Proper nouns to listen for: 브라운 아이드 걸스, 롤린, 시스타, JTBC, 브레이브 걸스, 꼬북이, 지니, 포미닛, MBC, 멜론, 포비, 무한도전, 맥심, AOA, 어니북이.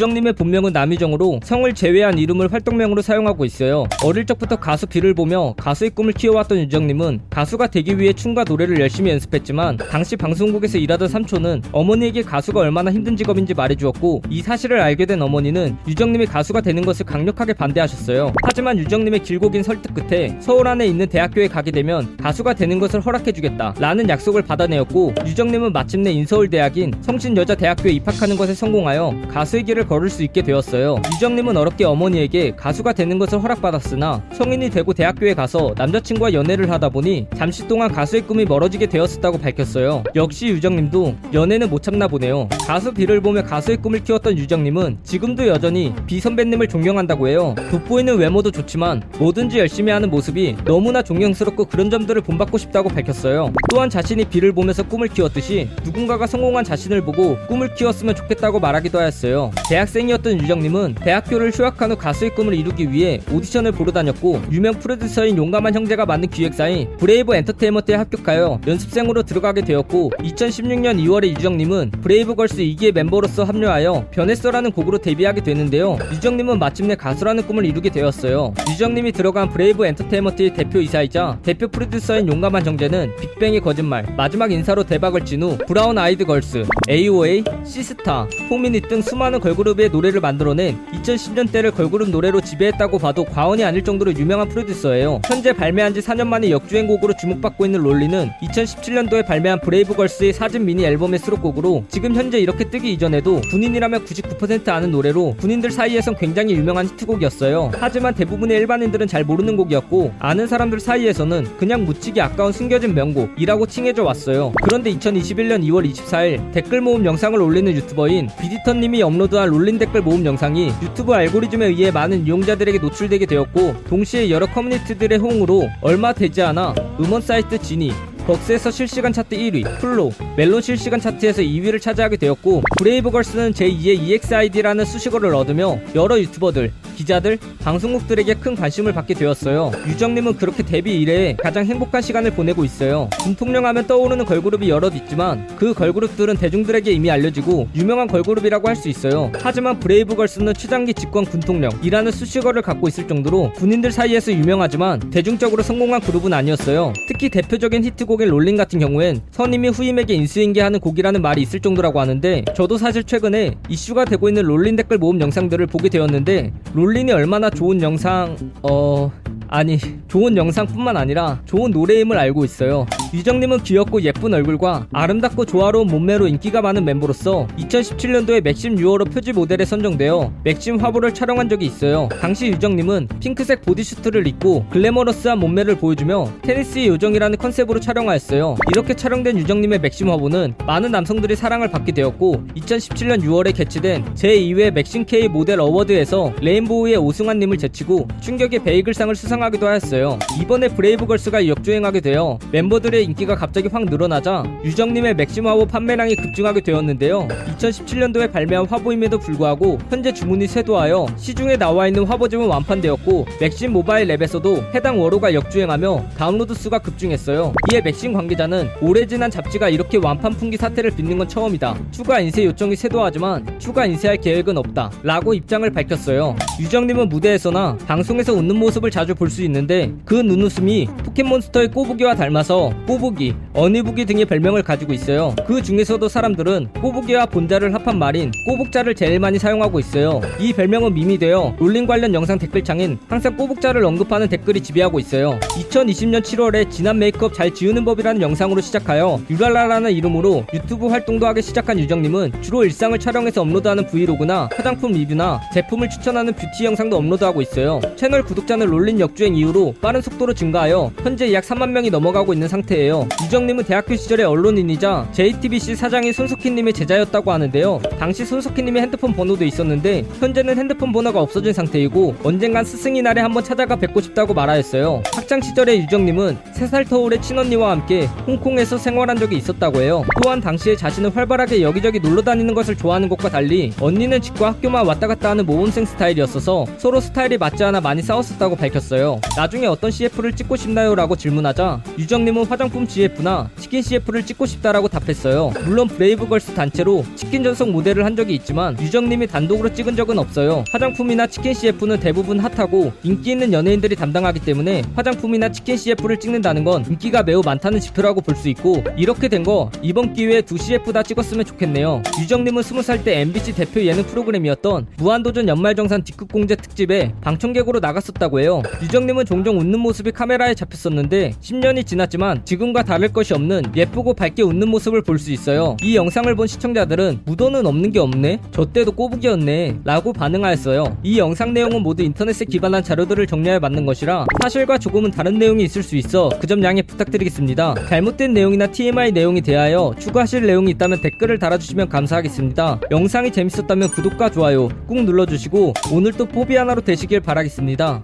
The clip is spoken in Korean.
주정님의 본명은 남희정으로 성을 제외한 이름을 활동명으로 사용하고 있어요. 어릴 적부터 가수 B를 보며 가수의 꿈을 키워왔던 유정님은 가수가 되기 위해 춤과 노래를 열심히 연습했지만 당시 방송국에서 일하던 삼촌은 어머니에게 가수가 얼마나 힘든 직업인지 말해주었고, 이 사실을 알게 된 어머니는 유정님이 가수가 되는 것을 강력하게 반대하셨어요. 하지만 유정님의 길고 긴 설득 끝에 서울 안에 있는 대학교에 가게 되면 가수가 되는 것을 허락해주겠다 라는 약속을 받아내었고, 유정님은 마침내 인서울대학인 성신여자대학교에 입학하는 것에 성공하여 가수의 길을 걸을 수 있게 되었어요. 유정님은 어렵게 어머니에게 가수가 되는 것을 허락받았으나 성인이 되고 대학교에 가서 남자친구와 연애를 하다보니 잠시 동안 가수의 꿈이 멀어지게 되었었다고 밝혔어요. 역시 유정님도 연애는 못 참나 보네요. 가수 B를 보며 가수의 꿈을 키웠던 유정님은 지금도 여전히 B 선배님을 존경한다고 해요. 돋보이는 외모도 좋지만 뭐든지 열심히 하는 모습이 너무나 존경스럽고 그런 점들을 본받고 싶다고 밝혔어요. 또한 자신이 B를 보면서 꿈을 키웠듯이 누군가가 성공한 자신을 보고 꿈을 키웠으면 좋겠다고 말하기도 하였어요. 대학생이었던 유정님은 대학교를 휴학한 후 가수의 꿈을 이루기 위해 오디션을 보러 다녔고, 유명 프로듀서인 용감한 형제가 만든 기획사인 브레이브 엔터테인먼트에 합격하여 연습생으로 들어가게 되었고, 2016년 2월에 유정님은 브레이브 걸스 2기의 멤버로서 합류하여 변했어라는 곡으로 데뷔하게 되는데요. 유정님은 마침내 가수라는 꿈을 이루게 되었어요. 유정님이 들어간 브레이브 엔터테인먼트의 대표이사이자 대표 프로듀서인 용감한 형제는 빅뱅의 거짓말, 마지막 인사로 대박을 친 후 브라운 아이드 걸스, AOA, 시스타, 포미닛 등 수많은 걸그룹의 노래를 만들어낸 2010년대를 걸그룹 노래로 지배했다고 봐도 과언이 아닐 정도로 유명한 프로듀서예요. 현재 발매한 지 4년 만에 역주행곡으로 주목받고 있는 롤린은 2017년도에 발매한 브레이브 걸스의 4집 미니 앨범의 수록곡으로 지금 현재 이렇게 뜨기 이전에도 군인이라면 99% 아는 노래로 군인들 사이에선 굉장히 유명한 히트곡이었어요. 하지만 대부분의 일반인들은 잘 모르는 곡이었고, 아는 사람들 사이에서는 그냥 묻히기 아까운 숨겨진 명곡이라고 칭해져 왔어요. 그런데 2021년 2월 24일 댓글 모음 영상을 올리는 유튜버인 비디턴님이 업로드한 롤린 댓글 모음 영상이 유튜브 알고리즘에 의해 많은 이용자들에게 노출되게 되었고, 동시에 여러 커뮤니티들의 호응으로 얼마 되지 않아 음원 사이트 지니, 벅스에서 실시간 차트 1위, 플로, 멜론 실시간 차트에서 2위를 차지하게 되었고, 브레이브걸스는 제2의 EXID라는 수식어를 얻으며 여러 유튜버들, 기자들, 방송국들에게 큰 관심을 받게 되었어요. 유정님은 그렇게 데뷔 이래 가장 행복한 시간을 보내고 있어요. 군통령 하면 떠오르는 걸그룹이 여럿 있지만 그 걸그룹들은 대중들에게 이미 알려지고 유명한 걸그룹이라고 할 수 있어요. 하지만 브레이브걸스는 최장기 집권 군통령이라는 수식어를 갖고 있을 정도로 군인들 사이에서 유명하지만 대중적으로 성공한 그룹은 아니었어요. 특히 대표적인 히트곡인 롤린 같은 경우엔 선임이 후임에게 인수인계하는 곡이라는 말이 있을 정도라고 하는데, 저도 사실 최근에 이슈가 되고 있는 롤린 댓글 모음 영상들을 보게 되었는데, 롤린이 얼마나 좋은 영상... 좋은 영상뿐만 아니라 좋은 노래임을 알고 있어요. 유정님은 귀엽고 예쁜 얼굴과 아름답고 조화로운 몸매로 인기가 많은 멤버로서 2017년도에 맥심 6월호 표지 모델에 선정되어 맥심 화보를 촬영한 적이 있어요. 당시 유정님은 핑크색 보디슈트를 입고 글래머러스한 몸매를 보여주며 테니스의 요정이라는 컨셉으로 촬영하였어요. 이렇게 촬영된 유정님의 맥심 화보는 많은 남성들이 사랑을 받게 되었고, 2017년 6월에 개최된 제2회 맥심 K 모델 어워드에서 레인보우의 오승환님을 제치고 충격의 베이글상을 수상하기도 하였어요. 이번에 브레이브걸스가 역주행하게 되어 멤버들의 인기가 갑자기 확 늘어나자 유정님의 맥심 화보 판매량이 급증하게 되었는데요. 2017년도에 발매한 화보임에도 불구하고 현재 주문이 쇄도하여 시중에 나와있는 화보집은 완판되었고, 맥심 모바일 앱에서도 해당 워로가 역주행하며 다운로드 수가 급증했어요. 이에 맥심 관계자는 오래 지난 잡지가 이렇게 완판 풍기 사태를 빚는 건 처음이다. 추가 인쇄 요청이 쇄도하지만 추가 인쇄할 계획은 없다 라고 입장을 밝혔어요. 유정님은 무대에서나 방송에서 웃는 모습을 자주 볼 수 있는데, 그 눈웃음이 포켓몬스터의 꼬북이와 닮아서 꼬북이, 어니북이 등의 별명을 가지고 있어요. 그 중에서도 사람들은 꼬북이와 본자를 합한 말인 꼬북좌를 제일 많이 사용하고 있어요. 이 별명은 밈이 되어 롤린 관련 영상 댓글창엔 항상 꼬북좌를 언급하는 댓글이 지배하고 있어요. 2020년 7월에 진한 메이크업 잘 지우는 법이라는 영상으로 시작하여 유랄라라는 이름으로 유튜브 활동도 하기 시작한 유정님은 주로 일상을 촬영해서 업로드하는 브이로그나 화장품 리뷰나 제품을 추천하는 뷰티 영상도 업로드하고 있어요. 채널 구독자는 롤린 역주행 이후로 빠른 속도로 증가하여 현재 약 3만 명이 넘어가고 있는 상태예요. 유정님은 대학교 시절의 언론인이자 JTBC 사장인 손석희님의 제자였다고 하는데요. 당시 손석희님의 핸드폰 번호도 있었는데 현재는 핸드폰 번호가 없어진 상태이고, 언젠간 스승의 날에 한번 찾아가 뵙고 싶다고 말하였어요. 학창 시절의 유정님은 3살 터울의 친언니와 함께 홍콩에서 생활한 적이 있었다고 해요. 또한 당시에 자신은 활발하게 여기저기 놀러다니는 것을 좋아하는 것과 달리 언니는 집과 학교만 왔다갔다 하는 모범생 스타일이었어서 서로 스타일이 맞지 않아 많이 싸웠었다고 밝혔어요. 나중에 어떤 CF를 찍고 싶나요? 라고 질문하자 유정님은 화장품 식료품품 GF나 치킨 CF를 찍고 싶다라고 답했어요. 물론 브레이브 걸스 단체로 치킨 전속 모델을 한 적이 있지만 유정님이 단독으로 찍은 적은 없어요. 화장품이나 치킨 CF는 대부분 핫하고 인기 있는 연예인들이 담당하기 때문에 화장품이나 치킨 CF를 찍는다는 건 인기가 매우 많다는 지표라고 볼 수 있고, 이렇게 된 거 이번 기회에 두 CF 다 찍었으면 좋겠네요. 유정님은 20살 때 MBC 대표 예능 프로그램이었던 무한도전 연말정산 D급 공제 특집에 방청객으로 나갔었다고 해요. 유정님은 종종 웃는 모습이 카메라에 잡혔었는데 10년이 지났지만 지금과 다를 것이 없는 예쁘고 밝게 웃는 모습을 볼 수 있어요. 이 영상을 본 시청자들은 무도는 없는 게 없네? 저 때도 꼬북이었네? 라고 반응하였어요. 이 영상 내용은 모두 인터넷에 기반한 자료들을 정리해 맞는 것이라 사실과 조금은 다른 내용이 있을 수 있어 그 점 양해 부탁드리겠습니다. 잘못된 내용이나 TMI 내용이 대하여 추가하실 내용이 있다면 댓글을 달아주시면 감사하겠습니다. 영상이 재밌었다면 구독과 좋아요 꾹 눌러주시고 오늘도 포비 하나로 되시길 바라겠습니다.